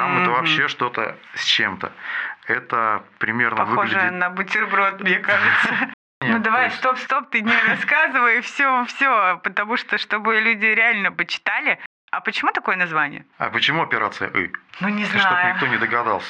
Scrum это вообще что-то с чем-то. Это примерно похоже выглядит... на бутерброд, мне кажется. Нет, ну давай, стоп, ты не рассказывай все, потому что, чтобы люди реально почитали. А почему такое название? А почему операция «ы»? Ну не знаю. Чтобы никто не догадался.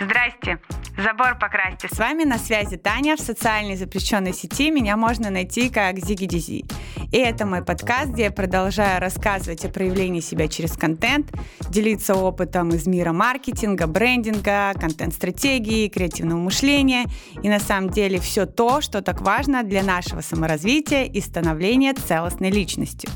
Здрасте, забор покрасьте. С вами на связи Таня в социальной запрещенной сети. Меня можно найти как ZigiDeZi. И это мой подкаст, где я продолжаю рассказывать о проявлении себя через контент, делиться опытом из мира маркетинга, брендинга, контент-стратегии, креативного мышления и на самом деле все то, что так важно для нашего саморазвития и становления целостной личностью.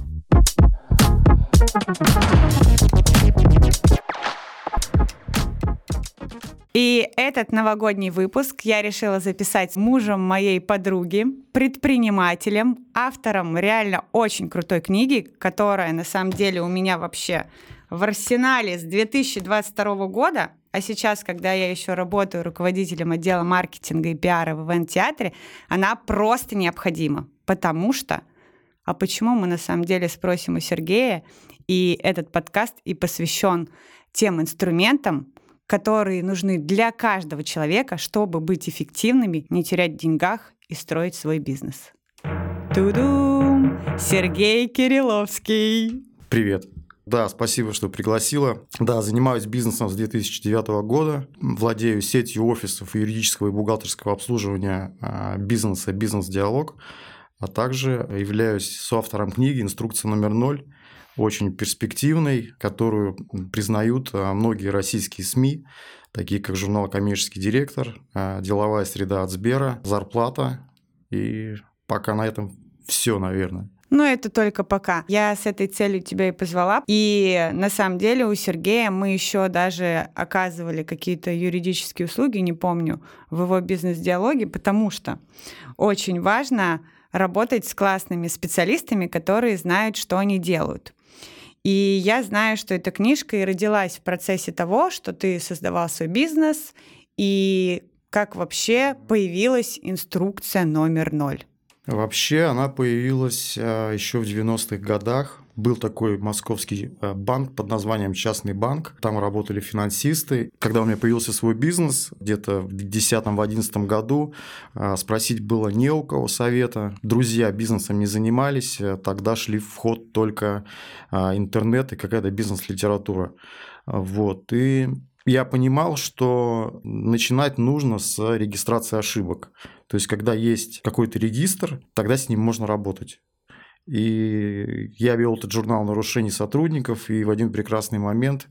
И этот новогодний выпуск я решила записать с мужем моей подруги, предпринимателем, автором реально очень крутой книги, которая на самом деле у меня вообще в арсенале с 2022 года, а сейчас, когда я еще работаю руководителем отдела маркетинга и пиара в ивент-театре, она просто необходима, потому что... А почему, мы на самом деле спросим у Сергея, и этот подкаст и посвящен тем инструментам, которые нужны для каждого человека, чтобы быть эффективными, не терять в деньгах и строить свой бизнес. Ту-дум! Сергей Кирилловский! Привет! Да, спасибо, что пригласила. Да, занимаюсь бизнесом с 2009 года, владею сетью офисов юридического и бухгалтерского обслуживания бизнеса «Бизнес-диалог», а также являюсь соавтором книги «Инструкция номер 0», очень перспективной, которую признают многие российские СМИ, такие как журнал «Коммерческий директор», «Деловая среда от Сбера», «Зарплата». И пока на этом все, наверное. Но это только пока. Я с этой целью тебя и позвала. И на самом деле у Сергея мы еще даже оказывали какие-то юридические услуги, не помню, в его бизнес-диалоге, потому что очень важно работать с классными специалистами, которые знают, что они делают. И я знаю, что эта книжка и родилась в процессе того, что ты создавал свой бизнес, и как вообще появилась инструкция номер 0. Вообще она появилась еще в 90-х годах. Был такой московский банк под названием «Частный банк». Там работали финансисты. Когда у меня появился свой бизнес, где-то в 2010-2011 году, спросить было не у кого совета. Друзья бизнесом не занимались. Тогда шли в ход только интернет и какая-то бизнес-литература. Вот. И я понимал, что начинать нужно с регистрации ошибок. То есть, когда есть какой-то регистр, тогда с ним можно работать. И я вел этот журнал нарушений сотрудников, и в один прекрасный момент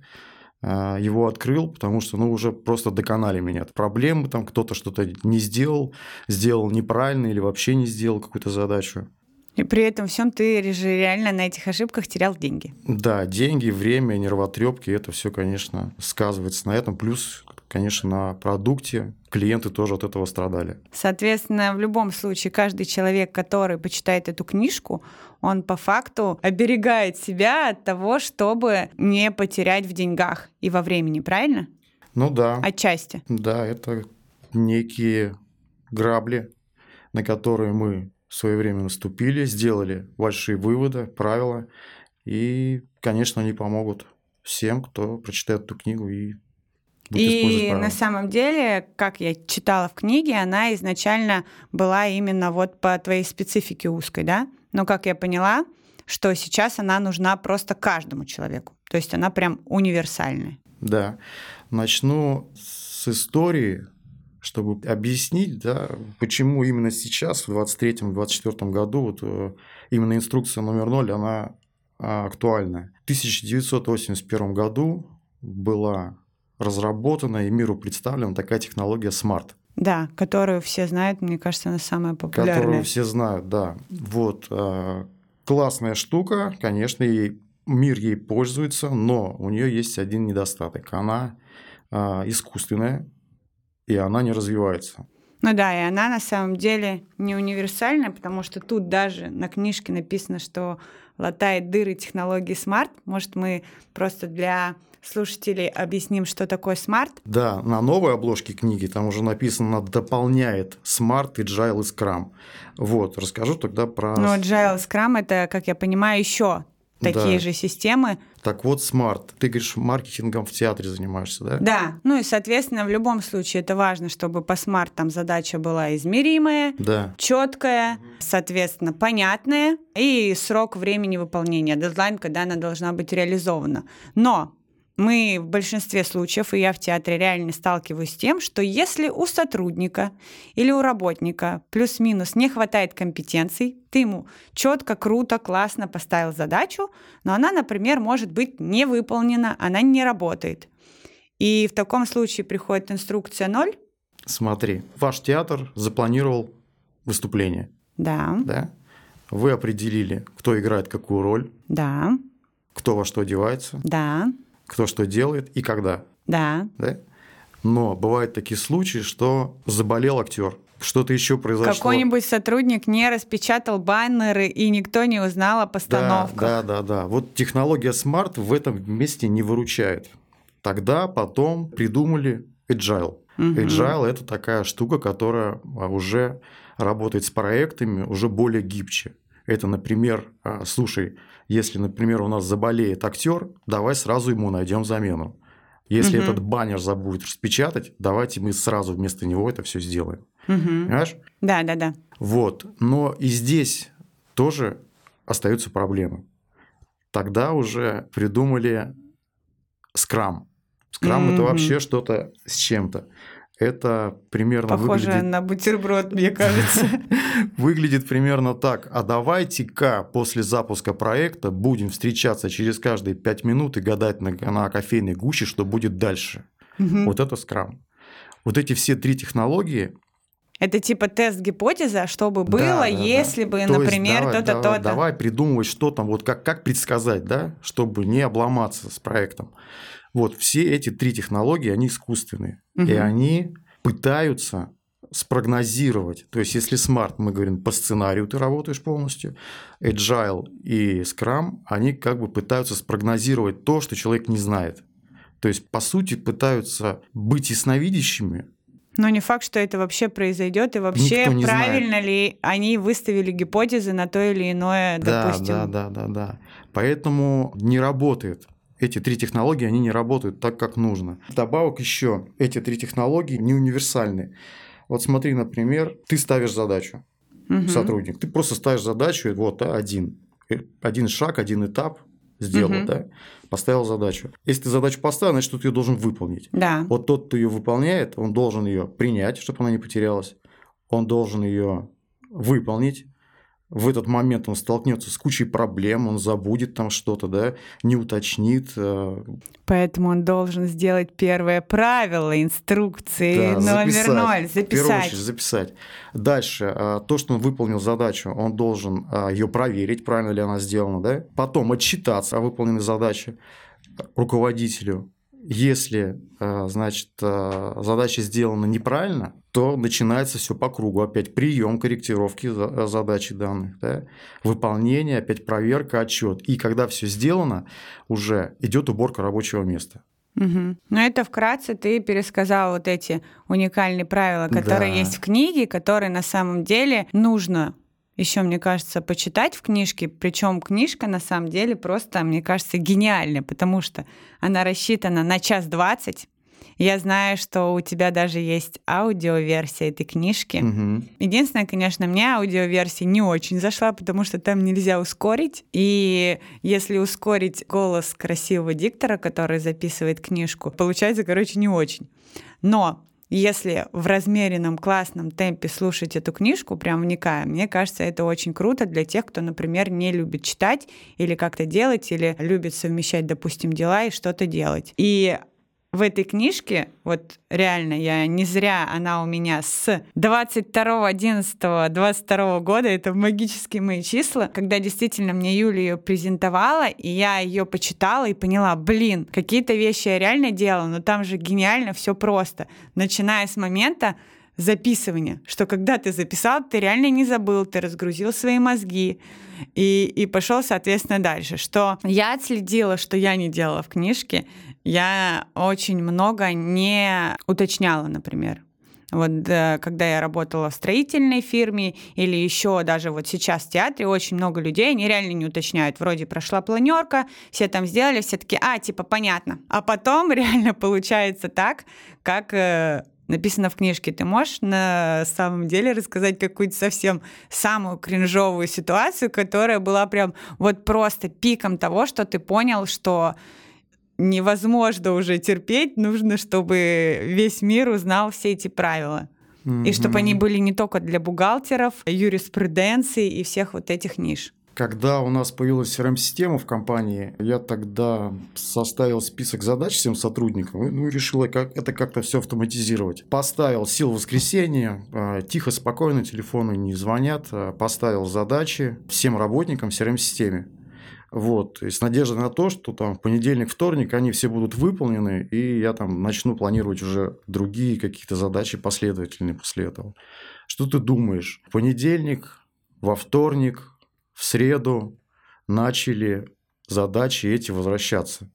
его открыл, потому что уже просто доконали меня. Проблемы там, кто-то что-то не сделал, сделал неправильно или вообще не сделал какую-то задачу. И при этом всем ты реально на этих ошибках терял деньги. Да, деньги, время, нервотрепки, это все, конечно, сказывается на этом. Плюс, конечно, на продукте клиенты тоже от этого страдали. Соответственно, в любом случае, каждый человек, который почитает эту книжку, он по факту оберегает себя от того, чтобы не потерять в деньгах и во времени, правильно? Ну да. Отчасти. Да, это некие грабли, на которые мы в свое время наступили, сделали большие выводы, правила, и, конечно, они помогут всем, кто прочитает эту книгу и будет использовать правила. И на самом деле, как я читала в книге, она изначально была именно вот по твоей специфике узкой, да? Но, как я поняла, что сейчас она нужна просто каждому человеку, то есть она прям универсальная. Да. Начну с истории, чтобы объяснить, да, почему именно сейчас, в 2023-2024 году, вот именно инструкция номер 0, она актуальна. В 1981 году была разработана и миру представлена такая технология SMART. Да, которую все знают, мне кажется, она самая популярная. Которую все знают, да. Вот, классная штука, конечно, мир ей пользуется, но у нее есть один недостаток. Она искусственная, и она не развивается. Ну да, и она на самом деле не универсальная, потому что тут даже на книжке написано, что латает дыры технологии SMART. Может, мы просто для слушателей объясним, что такое SMART? Да, на новой обложке книги там уже написано «дополняет SMART, Agile и Scrum». Вот, расскажу тогда про… Ну, Agile и Scrum – это, как я понимаю, еще такие же системы. Так вот, SMART. Ты говоришь, маркетингом в театре занимаешься, да? Да. Ну и, соответственно, в любом случае это важно, чтобы по SMART там задача была измеримая, четкая, соответственно, понятная, и срок времени выполнения, дедлайн, когда она должна быть реализована. Но мы в большинстве случаев, и я в театре реально сталкиваюсь с тем, что если у сотрудника или у работника плюс-минус не хватает компетенций, ты ему четко, круто, классно поставил задачу, но она, например, может быть не выполнена, она не работает. И в таком случае приходит инструкция 0. Смотри, ваш театр запланировал выступление. Да. Вы определили, кто играет какую роль. Да. Кто во что одевается. Да. Кто что делает и когда. Да. Но бывают такие случаи, что заболел актер, что-то еще произошло. Какой-нибудь сотрудник не распечатал баннеры, и никто не узнал о постановках. Да. Вот технология SMART в этом месте не выручает. Тогда потом придумали Agile. Agile – это такая штука, которая уже работает с проектами, уже более гибче. Это, например, слушай, если, например, у нас заболеет актер, давай сразу ему найдем замену. Если этот баннер забудет распечатать, давайте мы сразу вместо него это все сделаем. Понимаешь? Да. Вот. Но и здесь тоже остаются проблемы. Тогда уже придумали Scrum. Scrum это вообще что-то с чем-то. Это примерно похоже на бутерброд, мне кажется. Выглядит примерно так. А давайте-ка после запуска проекта будем встречаться через каждые 5 минут и гадать на кофейной гуще, что будет дальше. Вот это Scrum. Вот эти все три технологии. Это типа тест-гипотеза, что бы было, если бы, например, то-то, то-то. Давай придумывать, что там, вот как предсказать, да, чтобы не обломаться с проектом. Вот все эти три технологии, они искусственные, и они пытаются спрогнозировать. То есть, если SMART, мы говорим, по сценарию ты работаешь полностью, Agile и Scrum, они как бы пытаются спрогнозировать то, что человек не знает. То есть, по сути, пытаются быть ясновидящими. Но не факт, что это вообще произойдет, и вообще правильно ли они выставили гипотезы на то или иное, допустим. Да. Поэтому не работает. Эти три технологии, они не работают так, как нужно. Вдобавок еще эти три технологии не универсальны. Вот смотри, например, ты ставишь задачу, сотрудник. Ты просто ставишь задачу, вот, один шаг, один этап сделал, поставил задачу. Если ты задачу поставил, значит, ты ее должен выполнить. Да. Вот тот, кто ее выполняет, он должен ее принять, чтобы она не потерялась. Он должен ее выполнить. В этот момент он столкнется с кучей проблем, он забудет там что-то, не уточнит. Поэтому он должен сделать первое правило инструкции номер 0. Записать. В первую очередь записать. Дальше, то, что он выполнил задачу, он должен ее проверить, правильно ли она сделана. Потом отчитаться о выполненной задаче руководителю. Если, значит, задача сделана неправильно, то начинается все по кругу. Опять прием, корректировки задачи данных, выполнение, опять проверка, отчет. И когда все сделано, уже идет уборка рабочего места. Ну, это вкратце ты пересказал вот эти уникальные правила, которые есть в книге, которые на самом деле нужно еще, мне кажется, почитать в книжке. Причем книжка, на самом деле, просто, мне кажется, гениальная, потому что она рассчитана на 1:20. Я знаю, что у тебя даже есть аудиоверсия этой книжки. Единственное, конечно, мне аудиоверсия не очень зашла, потому что там нельзя ускорить. И если ускорить голос красивого диктора, который записывает книжку, получается, короче, не очень. Но если в размеренном классном темпе слушать эту книжку, прям вникая, мне кажется, это очень круто для тех, кто, например, не любит читать или как-то делать, или любит совмещать, допустим, дела и что-то делать. И в этой книжке, вот реально, я не зря, она у меня с 22.11.22 года, это магические мои числа, когда действительно мне Юля ее презентовала, и я ее почитала и поняла, какие-то вещи я реально делала, но там же гениально все просто. Начиная с момента, записывание, что когда ты записал, ты реально не забыл, ты разгрузил свои мозги и пошел, соответственно, дальше. Что я отследила, что я не делала в книжке, я очень много не уточняла, например. Вот когда я работала в строительной фирме или еще даже вот сейчас в театре, очень много людей, они реально не уточняют. Вроде прошла планерка, все там сделали, все такие, понятно. А потом реально получается так, как написано в книжке. Ты можешь на самом деле рассказать какую-то совсем самую кринжовую ситуацию, которая была прям вот просто пиком того, что ты понял, что невозможно уже терпеть, нужно, чтобы весь мир узнал все эти правила. Mm-hmm. И чтобы они были не только для бухгалтеров, юриспруденции и всех вот этих ниш. Когда у нас появилась CRM-система в компании, я тогда составил список задач всем сотрудникам и решил это как-то все автоматизировать. Поставил сил воскресенья, тихо, спокойно, телефоны не звонят, поставил задачи всем работникам в CRM-системе. Вот, и с надеждой на то, что там в понедельник, вторник они все будут выполнены, и я там начну планировать уже другие какие-то задачи последовательные после этого. Что ты думаешь? В понедельник, во вторник, в среду начали задачи эти возвращаться.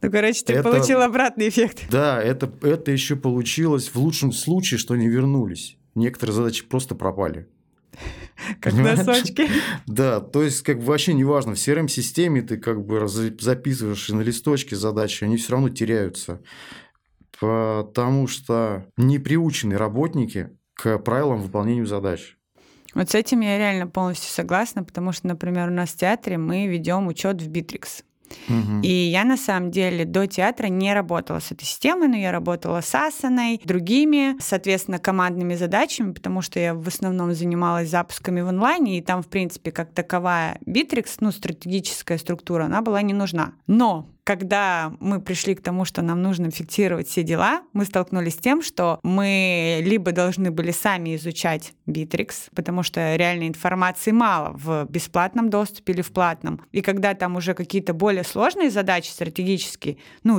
Ну, короче, ты получил обратный эффект. Да, это еще получилось в лучшем случае, что не вернулись. Некоторые задачи просто пропали. Как носочки. Да, то есть как бы вообще неважно, в CRM-системе ты как бы записываешь на листочке задачи, они все равно теряются, потому что не приучены работники к правилам выполнения задач. Вот с этим я реально полностью согласна, потому что, например, у нас в театре мы ведем учет в Битрикс. Угу. И я на самом деле до театра не работала с этой системой, но я работала с Асаной, другими, соответственно, командными задачами, потому что я в основном занималась запусками в онлайне, и там, в принципе, как таковая Битрикс, стратегическая структура, она была не нужна. Но когда мы пришли к тому, что нам нужно фиксировать все дела, мы столкнулись с тем, что мы либо должны были сами изучать Битрикс, потому что реальной информации мало в бесплатном доступе или в платном. И когда там уже какие-то более сложные задачи стратегические,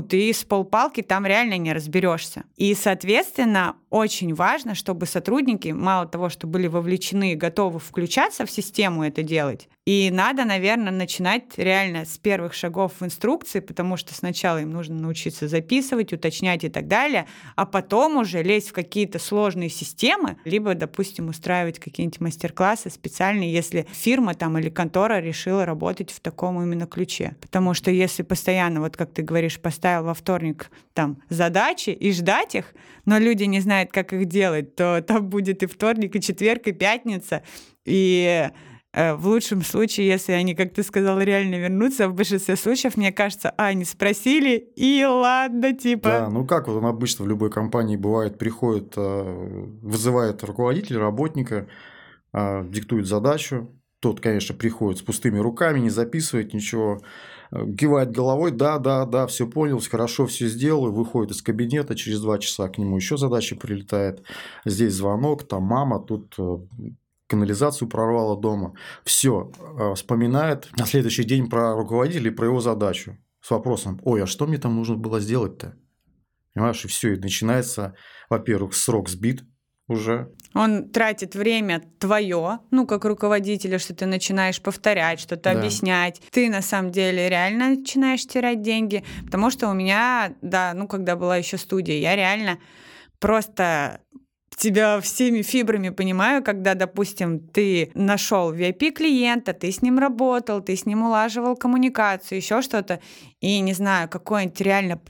ты с полпалки там реально не разберешься. И, соответственно, очень важно, чтобы сотрудники, мало того, что были вовлечены и готовы включаться в систему это делать, и надо, наверное, начинать реально с первых шагов в инструкции, потому что сначала им нужно научиться записывать, уточнять и так далее, а потом уже лезть в какие-то сложные системы, либо, допустим, устраивать какие-нибудь мастер-классы специальные, если фирма там или контора решила работать в таком именно ключе. Потому что если постоянно, вот как ты говоришь, поставил во вторник там задачи и ждать их, но люди не знают, как их делать, то там будет и вторник, и четверг, и пятница, и... В лучшем случае, если они, как ты сказала, реально вернутся, в большинстве случаев, мне кажется, они спросили, и ладно, типа... Да, как вот обычно в любой компании бывает, приходит, вызывает руководитель, работника, диктует задачу, тот, конечно, приходит с пустыми руками, не записывает ничего, кивает головой, да, все понял, хорошо, все сделаю, выходит из кабинета, через 2 часа к нему еще задача прилетает, здесь звонок, там мама, тут... канализацию прорвало дома. Все, вспоминает на следующий день про руководителя и про его задачу с вопросом: а что мне там нужно было сделать-то? Понимаешь, и все, и начинается, во-первых, срок сбит уже. Он тратит время твое, как руководителя, что ты начинаешь повторять, что-то объяснять. Ты на самом деле реально начинаешь терять деньги, потому что у меня, когда была еще студия, я реально просто... тебя всеми фибрами понимаю, когда, допустим, ты нашел VIP-клиента, ты с ним работал, ты с ним улаживал коммуникацию, еще что-то, и, не знаю, какой-нибудь реально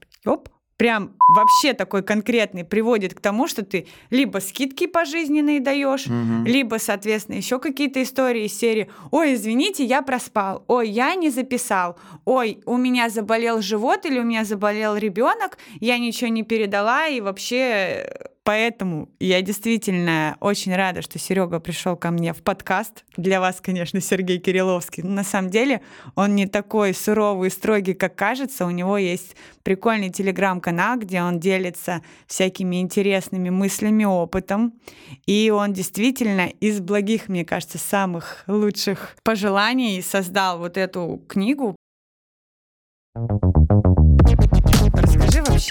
прям вообще такой конкретный приводит к тому, что ты либо скидки пожизненные даешь, угу. либо, соответственно, еще какие-то истории из серии «Ой, извините, я проспал», «Ой, я не записал», «Ой, у меня заболел живот» или «У меня заболел ребенок, я ничего не передала и вообще...» Поэтому я действительно очень рада, что Серега пришел ко мне в подкаст. Для вас, конечно, Сергей Кирилловский. Но на самом деле он не такой суровый и строгий, как кажется. У него есть прикольный телеграм-канал, где он делится всякими интересными мыслями, опытом. И он действительно из благих, мне кажется, самых лучших пожеланий создал вот эту книгу.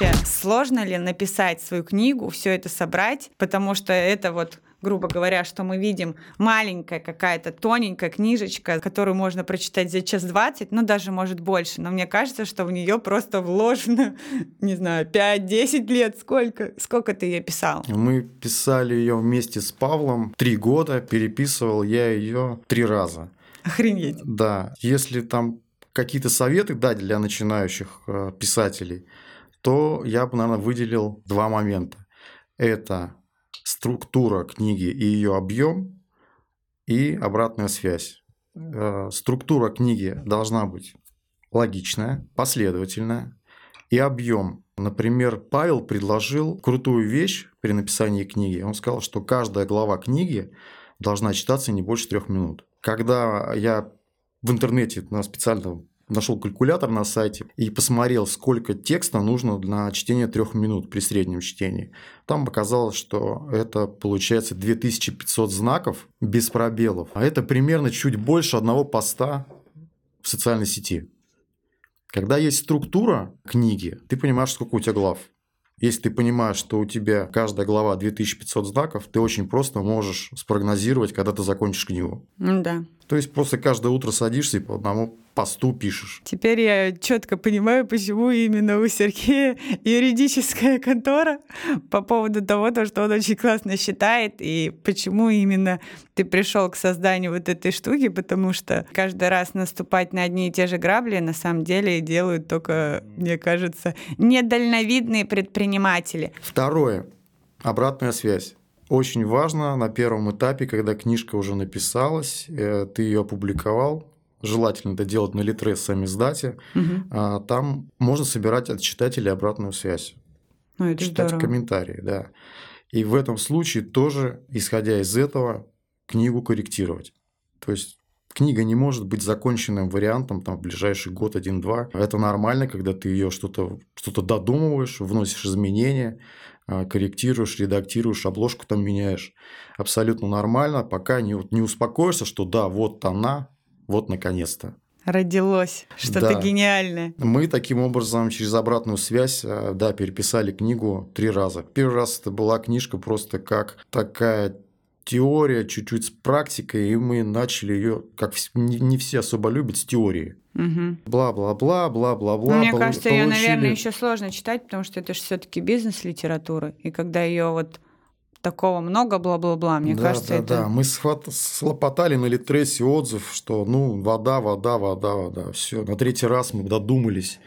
вообще, сложно ли написать свою книгу, все это собрать, потому что это вот, грубо говоря, что мы видим, маленькая какая-то тоненькая книжечка, которую можно прочитать за час 20, ну даже может больше, но мне кажется, что в нее просто вложено, не знаю, 5-10 лет, сколько ты ее писал? Мы писали ее вместе с Павлом 3 года, переписывал я ее 3 раза. Охренеть. Да, если там какие-то советы дать для начинающих писателей, то я бы, наверное, выделил 2 момента. Это структура книги и ее объем, и обратная связь. Структура книги должна быть логичная, последовательная, и объем. Например, Павел предложил крутую вещь при написании книги. Он сказал, что каждая глава книги должна читаться не больше 3 минут. Когда я в интернете специально нашел калькулятор на сайте и посмотрел, сколько текста нужно на чтение 3 минут при среднем чтении. Там оказалось, что это получается 2500 знаков без пробелов. А это примерно чуть больше 1 поста в социальной сети. Когда есть структура книги, ты понимаешь, сколько у тебя глав. Если ты понимаешь, что у тебя каждая глава 2500 знаков, ты очень просто можешь спрогнозировать, когда ты закончишь книгу. Да. То есть просто каждое утро садишься и по 1 посту пишешь. Теперь я четко понимаю, почему именно у Сергея юридическая контора по поводу того, что он очень классно считает, и почему именно ты пришел к созданию вот этой штуки, потому что каждый раз наступать на одни и те же грабли на самом деле делают только, мне кажется, недальновидные предприниматели. Второе. Обратная связь. Очень важно на первом этапе, когда книжка уже написалась, ты ее опубликовал, желательно это делать на Литрес самиздате, угу. Там можно собирать от читателей обратную связь, читать здорово. Комментарии, да. И в этом случае тоже, исходя из этого, книгу корректировать. То есть книга не может быть законченным вариантом в ближайший год, 1-2. Это нормально, когда ты ее что-то додумываешь, вносишь изменения, корректируешь, редактируешь, обложку меняешь. Абсолютно нормально, пока не успокоишься, что да, вот она, вот наконец-то. Родилось что-то гениальное. Мы таким образом через обратную связь переписали книгу 3 раза. Первый раз это была книжка просто как такая теория, чуть-чуть с практикой, и мы начали ее, как не все особо любят, с теории. Бла-бла-бла, угу. бла-бла-бла. Мне кажется, ее, наверное, еще сложно читать, потому что это же все-таки бизнес-литература, и когда ее такого много, бла-бла-бла, мне кажется, это... Да. Мы слопотали на Литресе отзыв, что вода. Все. На 3-й раз мы додумались.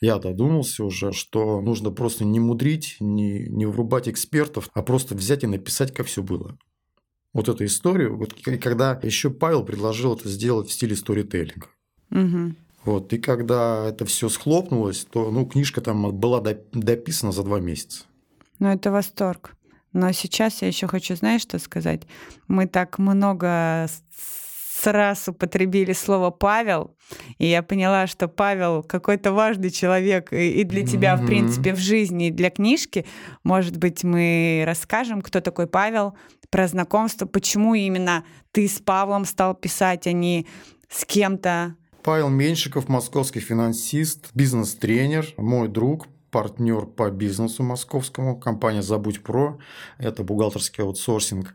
Я додумался уже, что нужно просто не мудрить, не врубать экспертов, а просто взять и написать, как все было. Вот эту историю. Когда еще Павел предложил это сделать в стиле сторителлинга. Угу. И когда это все схлопнулось, то книжка была дописана за 2 месяца. Это восторг. Но сейчас я еще хочу, знаешь, что сказать? Мы так много сразу употребили слово «Павел», и я поняла, что Павел какой-то важный человек и для тебя, в принципе, в жизни, и для книжки. Может быть, мы расскажем, кто такой Павел, про знакомство, почему именно ты с Павлом стал писать, а не с кем-то. Павел Меньшиков, московский финансист, бизнес-тренер, мой друг, партнер по бизнесу московскому, компания «Забудь про», это бухгалтерский аутсорсинг.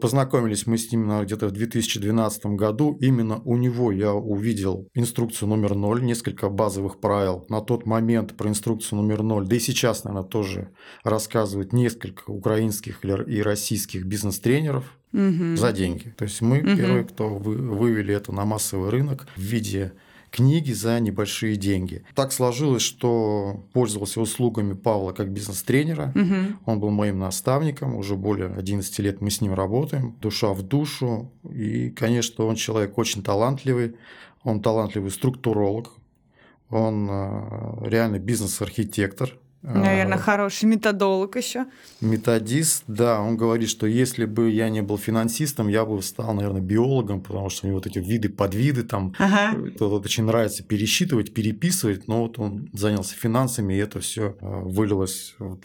Познакомились мы с ним где-то в 2012 году. Именно у него я увидел инструкцию номер 0, несколько базовых правил. На тот момент про инструкцию номер 0, да и сейчас, наверное, тоже рассказывают несколько украинских и российских бизнес-тренеров за деньги. То есть мы первые, кто вывели это на массовый рынок в виде книги за небольшие деньги. Так сложилось, что пользовался услугами Павла как бизнес-тренера. Он был моим наставником. Уже более 11 лет мы с ним работаем. Душа в душу. И, конечно, он человек очень талантливый. Он талантливый структуролог. Он реально бизнес-архитектор. Наверное, хороший методолог еще. Методист, да. Он говорит, что если бы я не был финансистом, я бы стал, наверное, биологом, потому что у него эти виды, подвиды очень нравится пересчитывать, переписывать, но он занялся финансами, и это все вылилось в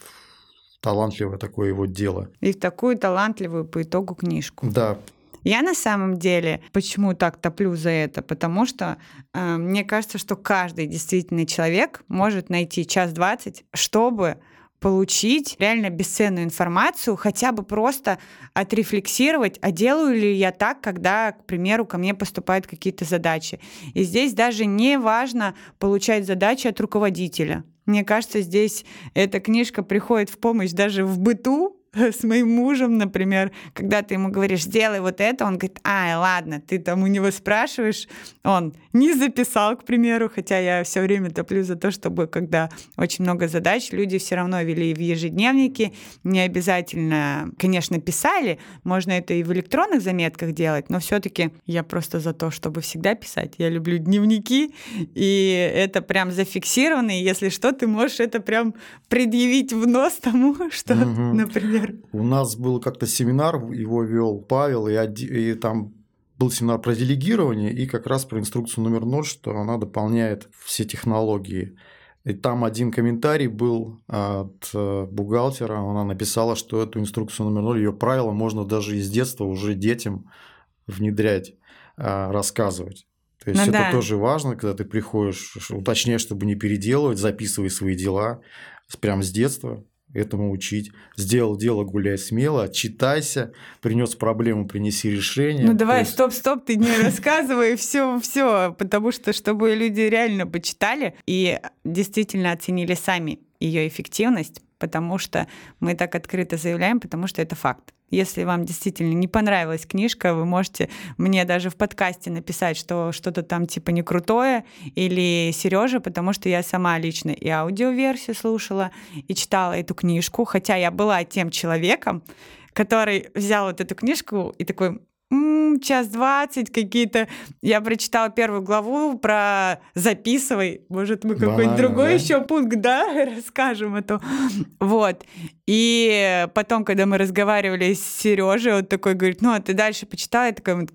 талантливое такое его дело. И в такую талантливую по итогу книжку. Да. Я на самом деле почему так топлю за это? Потому что мне кажется, что каждый действительно человек может найти 1:20, чтобы получить реально бесценную информацию, хотя бы просто отрефлексировать, а делаю ли я так, когда, к примеру, ко мне поступают какие-то задачи. И здесь даже не важно получать задачи от руководителя. Мне кажется, здесь эта книжка приходит в помощь даже в быту, с моим мужем, например, когда ты ему говоришь, сделай вот это, он говорит, ладно, ты там у него спрашиваешь, он не записал, к примеру, хотя я все время топлю за то, чтобы, когда очень много задач, люди все равно вели в ежедневнике, не обязательно, конечно, писали, можно это и в электронных заметках делать, но все-таки я просто за то, чтобы всегда писать, я люблю дневники, и это прям зафиксировано, и если что, ты можешь это прям предъявить в нос тому, что, например, у нас был как-то семинар, его вел Павел, и там был семинар про делегирование и как раз про инструкцию номер 0, что она дополняет все технологии. И там один комментарий был от бухгалтера, она написала, что эту инструкцию номер 0, ее правила можно даже из детства уже детям внедрять, рассказывать. То есть это тоже важно, когда ты приходишь, уточняешь, чтобы не переделывать, записывай свои дела прямо с детства. Этому учить. Сделал дело, гуляй смело, отчитайся, принес проблему, принеси решение. Ну давай, стоп, ты не рассказывай все, потому что чтобы люди реально почитали и действительно оценили сами ее эффективность, потому что мы так открыто заявляем, потому что это факт. Если вам действительно не понравилась книжка, вы можете мне даже в подкасте написать, что что-то там типа не крутое, или Сережа, потому что я сама лично и аудиоверсию слушала, и читала эту книжку, хотя я была тем человеком, который взял вот эту книжку и такой... 1:20 какие-то. Я прочитала первую главу про записывай. Может, мы какой-нибудь другой еще пункт, расскажем это. Вот. И потом, когда мы разговаривали с Сережей, он такой говорит, а ты дальше почитала? Я такая,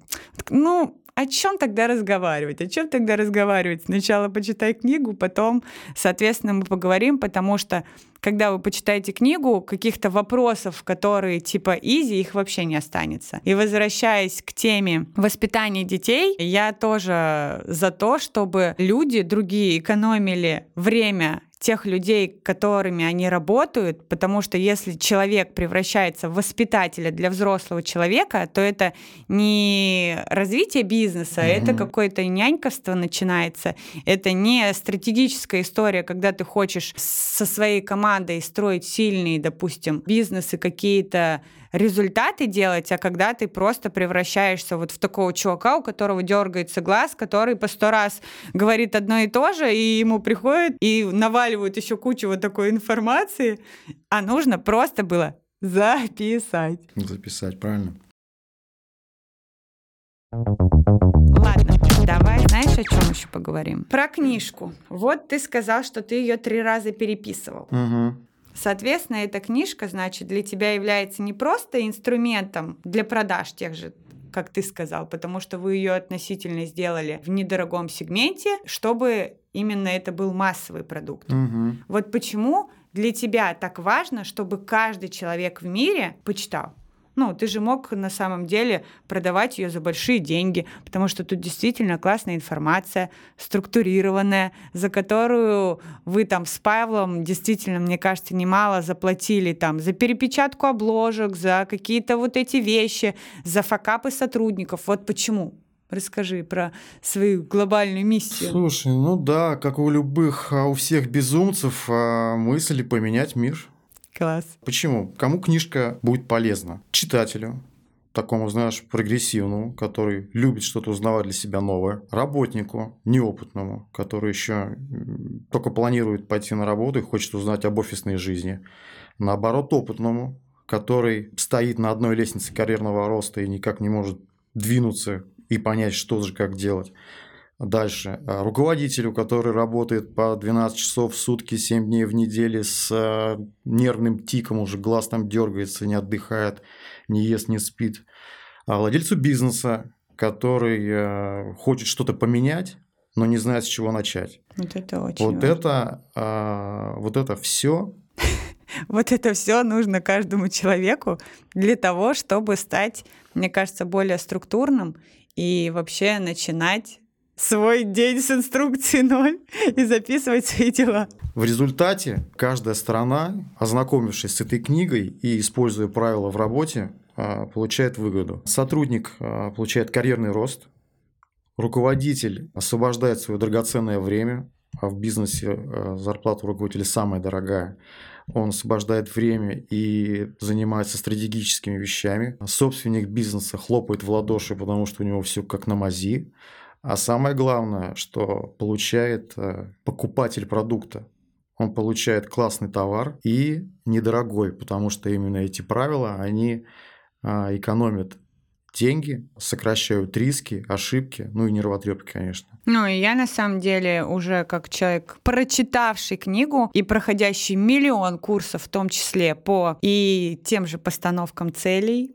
о чем тогда разговаривать? Сначала почитай книгу, потом, соответственно, мы поговорим, потому что, когда вы почитаете книгу, каких-то вопросов, которые типа изи, их вообще не останется. И возвращаясь к теме воспитания детей, я тоже за то, чтобы люди другие экономили время тех людей, которыми они работают, потому что если человек превращается в воспитателя для взрослого человека, то это не развитие бизнеса, это какое-то няньковство начинается, это не стратегическая история, когда ты хочешь со своей командой строить сильные, допустим, бизнесы, какие-то результаты делать, а когда ты просто превращаешься вот в такого чувака, у которого дергается глаз, который по 100 раз говорит одно и то же, и ему приходит и наваливают еще кучу вот такой информации, а нужно просто было записать. Записать, правильно. Ладно, давай, знаешь, о чем еще поговорим? Про книжку. Вот ты сказал, что ты ее 3 раза переписывал. Соответственно, эта книжка, значит, для тебя является не просто инструментом для продаж тех же, как ты сказал, потому что вы ее относительно сделали в недорогом сегменте, чтобы именно это был массовый продукт. Вот почему для тебя так важно, чтобы каждый человек в мире почитал? Ты же мог на самом деле продавать ее за большие деньги, потому что тут действительно классная информация, структурированная, за которую вы там с Павлом действительно, мне кажется, немало заплатили там за перепечатку обложек, за какие-то вот эти вещи, за факапы сотрудников. Вот почему? Расскажи про свою глобальную миссию. Слушай, как у всех безумцев, мысли поменять мир. Класс. Почему? Кому книжка будет полезна? Читателю, такому, прогрессивному, который любит что-то узнавать для себя новое. Работнику, неопытному, который еще только планирует пойти на работу и хочет узнать об офисной жизни. Наоборот, опытному, который стоит на одной лестнице карьерного роста и никак не может двинуться и понять, что же, как делать. Дальше. Руководителю, который работает по 12 часов в сутки, 7 дней в неделю, с нервным тиком уже, глаз там дергается, не отдыхает, не ест, не спит. А владельцу бизнеса, который хочет что-то поменять, но не знает, с чего начать. Вот это очень важно. Вот это все нужно каждому человеку для того, чтобы стать мне кажется, более структурным, и вообще начинать свой день с инструкции 0 и записывать свои дела. В результате каждая сторона, ознакомившись с этой книгой и используя правила в работе, получает выгоду. Сотрудник получает карьерный рост, руководитель освобождает свое драгоценное время, а в бизнесе зарплата у руководителя самая дорогая. Он освобождает время и занимается стратегическими вещами. Собственник бизнеса хлопает в ладоши, потому что у него все как на мази. А самое главное, что получает покупатель продукта. Он получает классный товар и недорогой, потому что именно эти правила, они экономят деньги, сокращают риски, ошибки, ну и нервотрепки, конечно. Ну и я на самом деле уже как человек, прочитавший книгу и проходящий миллион курсов, в том числе по и тем же постановкам целей,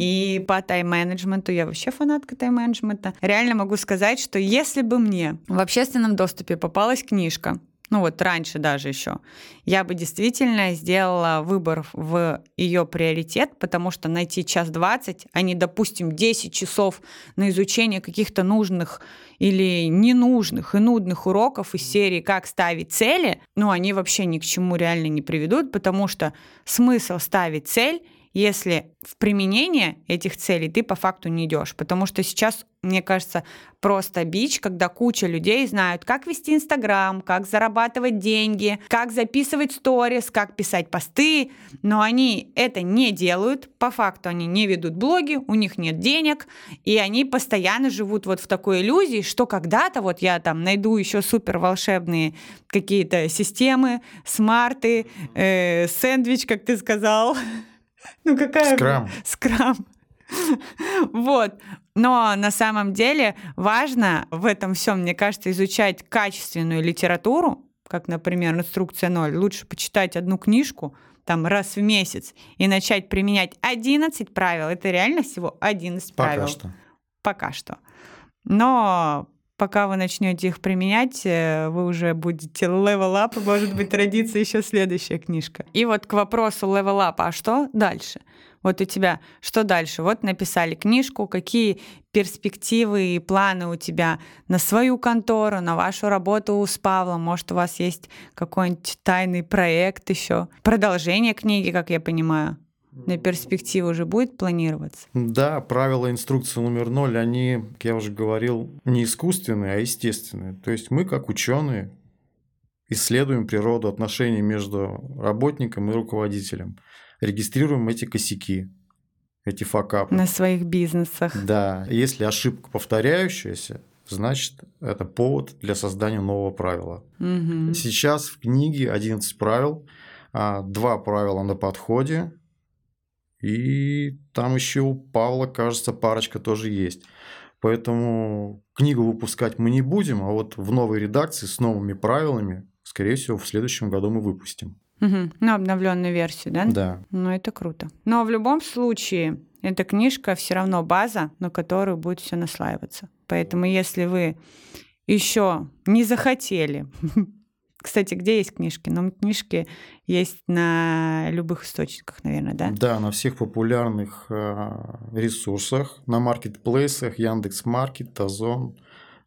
и по тайм-менеджменту, я вообще фанатка тайм-менеджмента, реально могу сказать, что если бы мне в общественном доступе попалась книжка, ну вот раньше даже еще, я бы действительно сделала выбор в ее приоритет, потому что найти 1:20, а не, допустим, 10 часов на изучение каких-то нужных или ненужных и нудных уроков из серии «Как ставить цели», ну они вообще ни к чему реально не приведут, потому что смысл ставить цель, если в применение этих целей ты по факту не идешь. Потому что сейчас, мне кажется, просто бич, когда куча людей знают, как вести Инстаграм, как зарабатывать деньги, как записывать сторис, как писать посты, но они это не делают, по факту они не ведут блоги, у них нет денег, и они постоянно живут вот в такой иллюзии, что когда-то вот я там найду еще супер волшебные какие-то системы, смарты, сэндвич, как ты сказал, ну какая... Scrum. Вот. Но на самом деле важно в этом всем, мне кажется, изучать качественную литературу, как, например, «Инструкция 0». Лучше почитать одну книжку там раз в месяц и начать применять 11 правил. Это реально всего 11 правил. Пока что. Но... пока вы начнете их применять, вы уже будете левел-ап, и, может быть, родится еще следующая книжка. И вот к вопросу левел-апа, а что дальше? Вот у тебя что дальше? Вот написали книжку, какие перспективы и планы у тебя на свою контору, на вашу работу с Павлом? Может, у вас есть какой-нибудь тайный проект еще? Продолжение книги, как я понимаю, на перспективу уже будет планироваться? Да, правила инструкции номер 0, они, как я уже говорил, не искусственные, а естественные. То есть мы, как ученые, исследуем природу отношений между работником и руководителем, регистрируем эти косяки, эти факапы. На своих бизнесах. Да, если ошибка повторяющаяся, значит, это повод для создания нового правила. Угу. Сейчас в книге 11 правил, 2 правила на подходе, и там еще у Павла, кажется, парочка тоже есть. Поэтому книгу выпускать мы не будем, а вот в новой редакции с новыми правилами, скорее всего, в следующем году мы выпустим. Угу. Ну, обновленную версию, да? Да. Ну, это круто. Но в любом случае, эта книжка все равно база, на которую будет все наслаиваться. Поэтому, если вы еще не захотели... Кстати, где есть книжки? Ну, книжки есть на любых источниках, наверное, да? Да, на всех популярных ресурсах, на маркетплейсах, Яндекс.Маркет, Озон,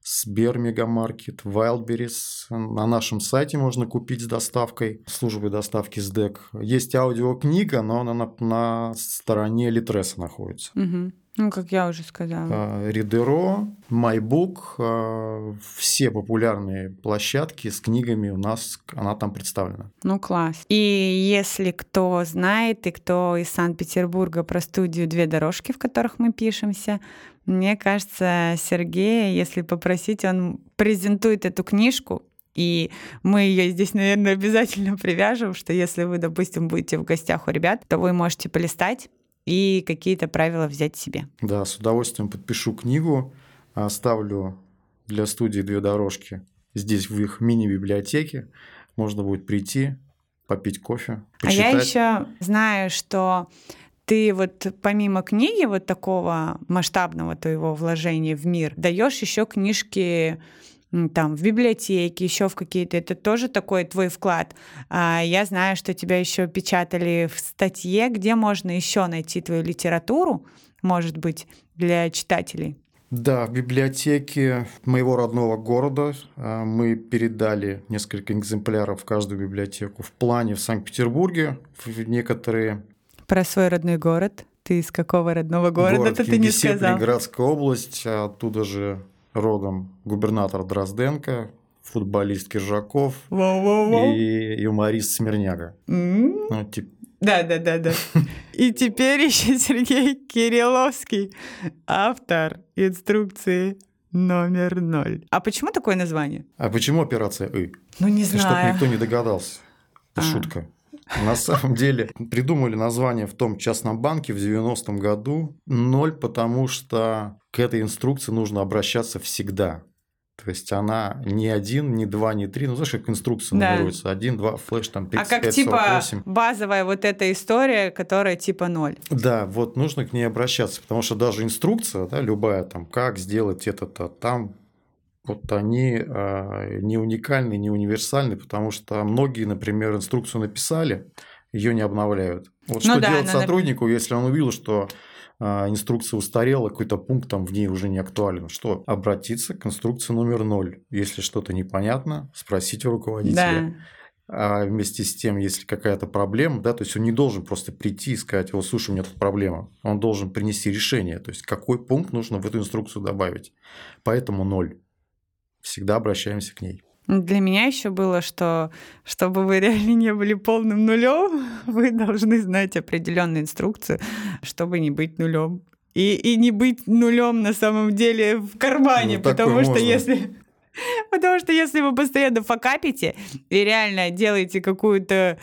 СберМегамаркет, Вайлдберрис. На нашем сайте можно купить с доставкой, службой доставки СДЭК. Есть аудиокнига, но она на стороне Литреса находится. Угу. Ну, как я уже сказала. Ридеро, Майбук, все популярные площадки с книгами у нас, она там представлена. Ну, класс. И если кто знает, и кто из Санкт-Петербурга про студию «Две дорожки», в которых мы пишемся, мне кажется, Сергея, если попросить, он презентует эту книжку, и мы ее здесь, наверное, обязательно привяжем, что если вы, допустим, будете в гостях у ребят, то вы можете полистать и какие-то правила взять себе. Да, с удовольствием подпишу книгу, оставлю для студии «Две дорожки» здесь в их мини-библиотеке. Можно будет прийти, попить кофе, почитать. А я еще знаю, что ты вот помимо книги вот такого масштабного твоего вложения в мир, даешь еще книжки там в библиотеке, еще в какие-то. Это тоже такой твой вклад. Я знаю, что тебя еще печатали в статье, где можно еще найти твою литературу, может быть, для читателей? Да, в библиотеке моего родного города мы передали несколько экземпляров в каждую библиотеку в плане в Санкт-Петербурге, в некоторые... Про свой родной город? Ты из какого родного города-то ты не сказал? Город Кингисепп, Ленинградская область, оттуда же родом губернатор Дрозденко, футболист Киржаков и юморист Смирняга. Да. И теперь еще Сергей Кирилловский, автор инструкции номер 0. А почему такое название? А почему операция «ы»? Ну, не знаю. Чтобы никто не догадался. Это шутка. На самом деле придумали название в том частном банке в 90-м году 0, потому что к этой инструкции нужно обращаться всегда. То есть она не 1, не 2, не 3. Ну, знаешь, как инструкция номеруется. 1, 2, флэш, там 35, 48. А как 48. Типа базовая вот эта история, которая типа 0. Да, вот нужно к ней обращаться, потому что даже инструкция, да, любая, там, как сделать это-то, там, вот они не уникальны, не универсальны, потому что многие, например, инструкцию написали, ее не обновляют. Вот ну что да, делать сотруднику, если он увидел, что... инструкция устарела, какой-то пункт там в ней уже не актуален. Что? Обратиться к инструкции номер 0. Если что-то непонятно, спросить у руководителя. Да. А вместе с тем, если какая-то проблема, да, то есть он не должен просто прийти и сказать: вот, слушай, у меня тут проблема. Он должен принести решение. То есть какой пункт нужно в эту инструкцию добавить. Поэтому 0. Всегда обращаемся к ней. Для меня еще было, что чтобы вы реально не были полным нулем, вы должны знать определенную инструкцию, чтобы не быть нулем. И не быть нулем на самом деле в кармане, ну, потому что если вы постоянно факапите и реально делаете какую-то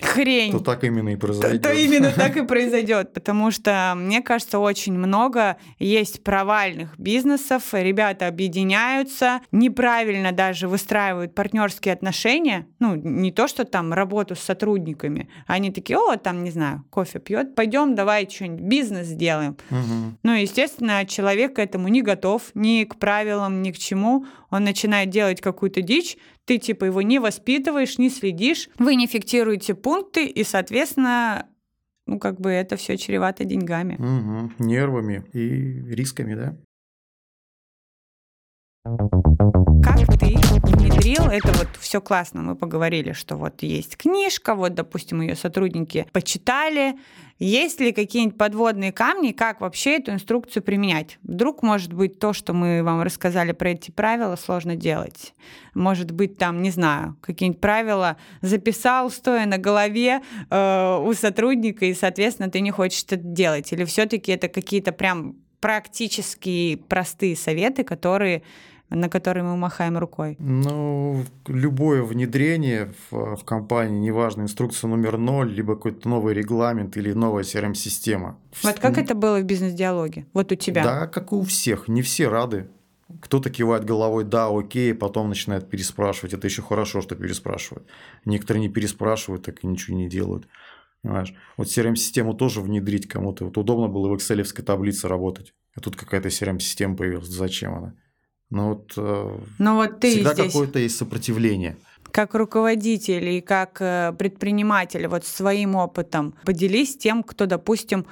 хрень, то так именно и произойдет. То именно так и произойдет, потому что, мне кажется, очень много есть провальных бизнесов, ребята объединяются, неправильно даже выстраивают партнерские отношения, ну, не то, что там работу с сотрудниками, они такие: о, там, не знаю, кофе пьет, пойдем, давай что-нибудь, бизнес сделаем. Угу. Ну, естественно, человек к этому не готов, ни к правилам, ни к чему, он начинает делать какую-то дичь, ты типа его не воспитываешь, не следишь, вы не фиксируете пункты, и, соответственно, ну, как бы это все чревато деньгами. Угу. Нервами и рисками, да. Как ты внедрил это? Вот все классно, мы поговорили, что вот есть книжка, вот, допустим, ее сотрудники почитали. Есть ли какие-нибудь подводные камни, как вообще эту инструкцию применять? Вдруг, может быть, то, что мы вам рассказали про эти правила, сложно делать. Может быть, там, не знаю, какие-нибудь правила записал, стоя на голове у сотрудника, и, соответственно, ты не хочешь это делать. Или все-таки это какие-то прям практические простые советы, на которые мы махаем рукой? Ну, любое внедрение в компании, неважно, инструкция номер 0, либо какой-то новый регламент или новая CRM-система. Вот как это было в бизнес-диалоге? Вот у тебя. Да, как и у всех. Не все рады. Кто-то кивает головой: да, окей, потом начинает переспрашивать. Это еще хорошо, что переспрашивают. Некоторые не переспрашивают, так и ничего не делают. Понимаешь? Вот CRM-систему тоже внедрить кому-то. Вот удобно было в экселевской таблице работать. А тут какая-то CRM-система появилась. Зачем она? Но вот всегда здесь какое-то есть сопротивление. Как руководитель и как предприниматель, вот своим опытом поделись тем, кто, допустим,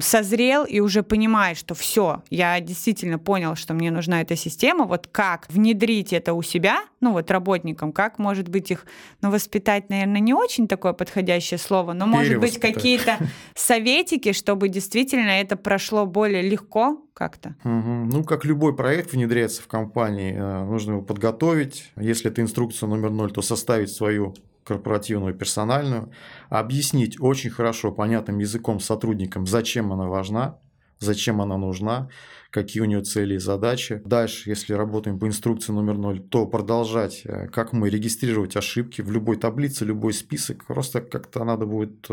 созрел и уже понимает, что все, я действительно понял, что мне нужна эта система, вот как внедрить это у себя, ну вот работникам, как, может быть, их, ну, воспитать, наверное, не очень такое подходящее слово, но, может быть, какие-то советики, чтобы действительно это прошло более легко как-то. Угу. Ну, как любой проект внедряется в компании, нужно его подготовить, если это инструкция номер 0, то составить свою корпоративную, персональную, объяснить очень хорошо, понятным языком сотрудникам, зачем она важна, зачем она нужна, какие у нее цели и задачи. Дальше, если работаем по инструкции номер 0, то продолжать, как мы, регистрировать ошибки в любой таблице, любой список. Просто как-то надо будет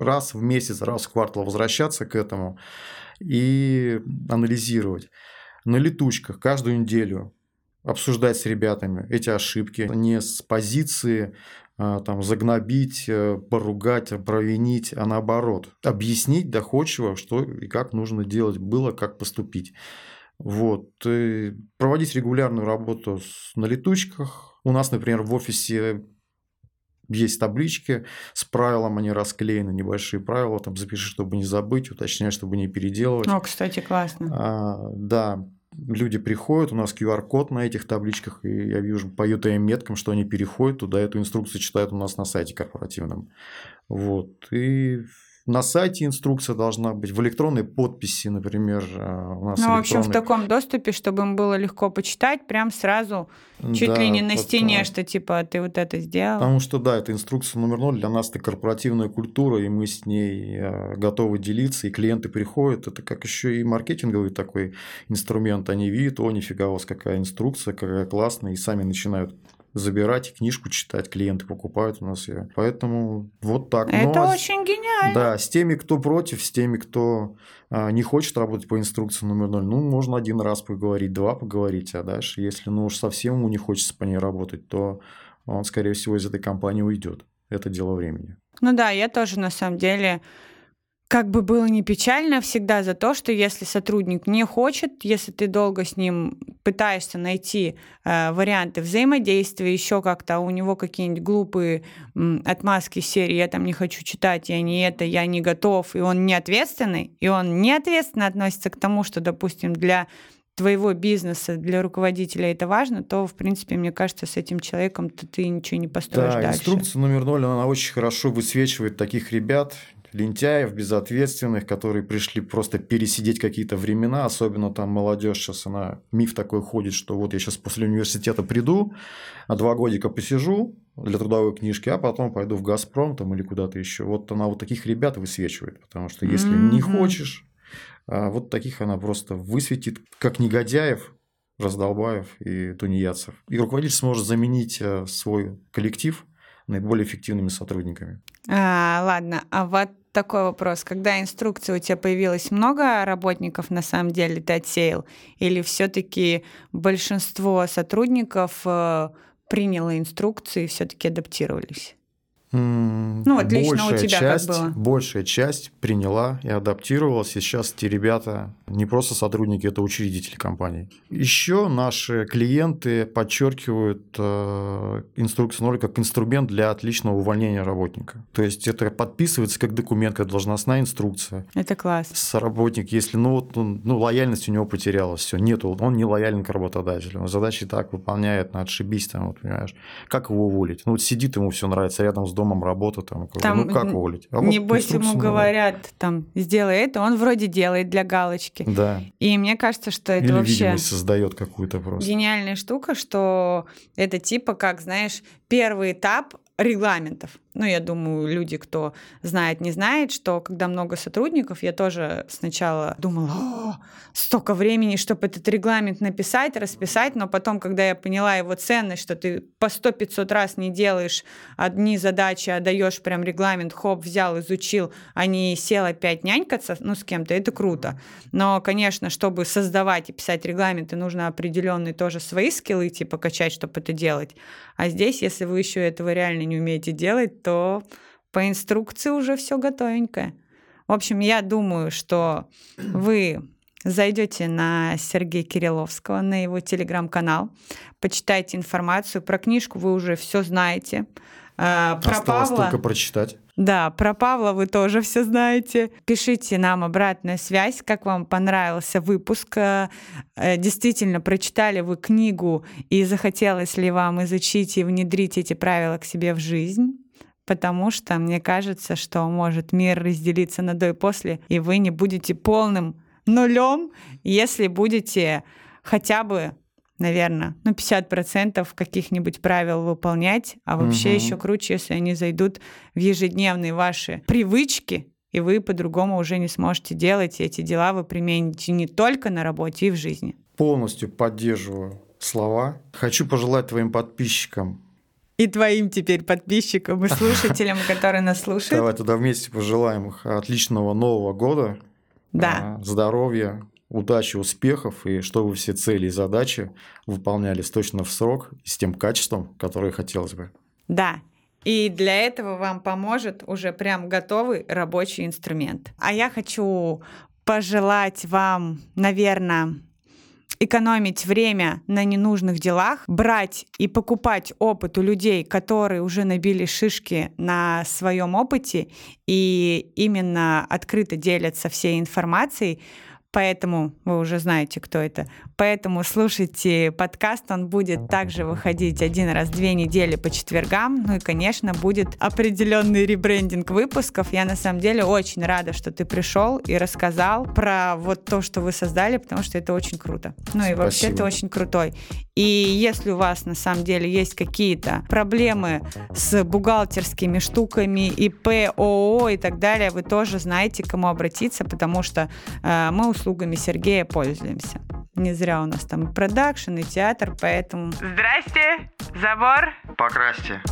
раз в месяц, раз в квартал возвращаться к этому и анализировать. На летучках каждую неделю обсуждать с ребятами эти ошибки, не с позиции там загнобить, поругать, провинить, а наоборот. Объяснить доходчиво, что и как нужно делать было, как поступить. Вот. И проводить регулярную работу на летучках. У нас, например, в офисе Есть таблички с правилом, они расклеены, небольшие правила, там запиши, чтобы не забыть, уточняй, чтобы не переделывать. О, кстати, классно. Да, люди приходят, у нас QR-код на этих табличках, и я вижу по UTM-меткам, что они переходят туда, эту инструкцию читают у нас на сайте корпоративном. Вот, и... На сайте инструкция должна быть, в электронной подписи, например, у нас. Ну, в общем, в таком доступе, чтобы им было легко почитать, прям сразу, чуть ли не на стене, что типа ты вот это сделал. Потому что, да, это инструкция номер 0, для нас это корпоративная культура, и мы с ней готовы делиться, и клиенты приходят, это как еще и маркетинговый такой инструмент, они видят, о, нифига у вас какая инструкция, какая классная, и сами начинают забирать, книжку читать, клиенты покупают у нас ее. Поэтому вот так. Это очень гениально. Да, с теми, кто против, с теми, кто не хочет работать по инструкции номер 0, ну, можно один раз поговорить, два поговорить, а дальше, если ну уж совсем ему не хочется по ней работать, то он, скорее всего, из этой компании уйдет. Это дело времени. Ну да, я тоже, на самом деле, как бы было ни печально, всегда за то, что если сотрудник не хочет, если ты долго с ним пытаешься найти варианты взаимодействия, еще как-то у него какие-нибудь глупые отмазки серии «я там не хочу читать», «я не это», «я не готов», и он неответственный, и он неответственно относится к тому, что, допустим, для твоего бизнеса, для руководителя это важно, то, в принципе, мне кажется, с этим человеком ты ничего не построишь дальше. Инструкция номер 0, она очень хорошо высвечивает таких ребят, лентяев, безответственных, которые пришли просто пересидеть какие-то времена, особенно там молодежь сейчас, она миф такой ходит, что вот я сейчас после университета приду, 2 годика посижу для трудовой книжки, а потом пойду в «Газпром» там или куда-то еще. Вот она вот таких ребят высвечивает, потому что если не хочешь, вот таких она просто высветит, как негодяев, раздолбаев и тунеядцев. И руководитель сможет заменить свой коллектив наиболее эффективными сотрудниками. Ладно, а вот такой вопрос. Когда инструкция у тебя появилась, много работников на самом деле ты отсеял? Или все-таки большинство сотрудников приняло инструкцию и все-таки адаптировались? Ну, вот лично у тебя как было? Большая часть приняла и адаптировалась. И сейчас те ребята не просто сотрудники, это учредители компаний. Еще наши клиенты подчеркивают инструкцию 0 как инструмент для отличного увольнения работника. То есть это подписывается как документ, как должностная инструкция. Это класс. Работник, если лояльность у него потерялась, все, нету, он не лоялен к работодателю. Он задачи так выполняет, на отшибись, там, вот, понимаешь, как его уволить? Ну, вот сидит, ему все нравится, рядом с домом работа, там ну, как уволить? А небось, вот ему говорят, там, сделай это, он вроде делает для галочки. Да. И мне кажется, что это или вообще... видимость создает какую-то просто. Гениальная штука, что это типа, как, знаешь, первый этап регламентов. Ну, я думаю, люди, кто знает, не знает, что когда много сотрудников, я тоже сначала думала, столько времени, чтобы этот регламент написать, расписать, но потом, когда я поняла его ценность, что ты по 100-500 раз не делаешь одни задачи, а даешь прям регламент, хоп, взял, изучил, а не сел опять нянькаться, ну, с кем-то, это круто. Но, конечно, чтобы создавать и писать регламенты, нужно определенные тоже свои скиллы, типа, качать, чтобы это делать. А здесь, если вы еще этого реально не умеете делать, то по инструкции уже все готовенькое. В общем, я думаю, что вы зайдете на Сергея Кирилловского, на его телеграм-канал, почитайте информацию. Про книжку вы уже все знаете. Про Павла только прочитать. Да, про Павла вы тоже все знаете. Пишите нам обратную связь, как вам понравился выпуск. Действительно, прочитали вы книгу и захотелось ли вам изучить и внедрить эти правила к себе в жизнь? Потому что мне кажется, что может мир разделиться на до и после, и вы не будете полным нулем, если будете хотя бы, наверное, 50% каких-нибудь правил выполнять, а вообще еще круче, если они зайдут в ежедневные ваши привычки, и вы по-другому уже не сможете делать, и эти дела вы примените не только на работе и в жизни. Полностью поддерживаю слова. Хочу пожелать твоим подписчикам и твоим теперь подписчикам и слушателям, которые нас слушают. Давай тогда вместе пожелаем их отличного Нового года, здоровья, удачи, успехов, и чтобы все цели и задачи выполнялись точно в срок и с тем качеством, которое хотелось бы. Да, и для этого вам поможет уже прям готовый рабочий инструмент. А я хочу пожелать вам, наверное, экономить время на ненужных делах, брать и покупать опыт у людей, которые уже набили шишки на своем опыте и именно открыто делятся всей информацией. Поэтому вы уже знаете, кто это. Поэтому слушайте подкаст. Он будет также выходить один раз в 2 недели по четвергам. Ну и, конечно, будет определенный ребрендинг выпусков. Я на самом деле очень рада, что ты пришел и рассказал про вот то, что вы создали, потому что это очень круто. Ну и вообще ты очень крутой. И если у вас на самом деле есть какие-то проблемы с бухгалтерскими штуками, ИП, ООО и так далее, вы тоже знаете, к кому обратиться, потому что мы услугами Сергея пользуемся. Не зря у нас там и продакшн, и театр, поэтому... Здрасте, забор покрасьте.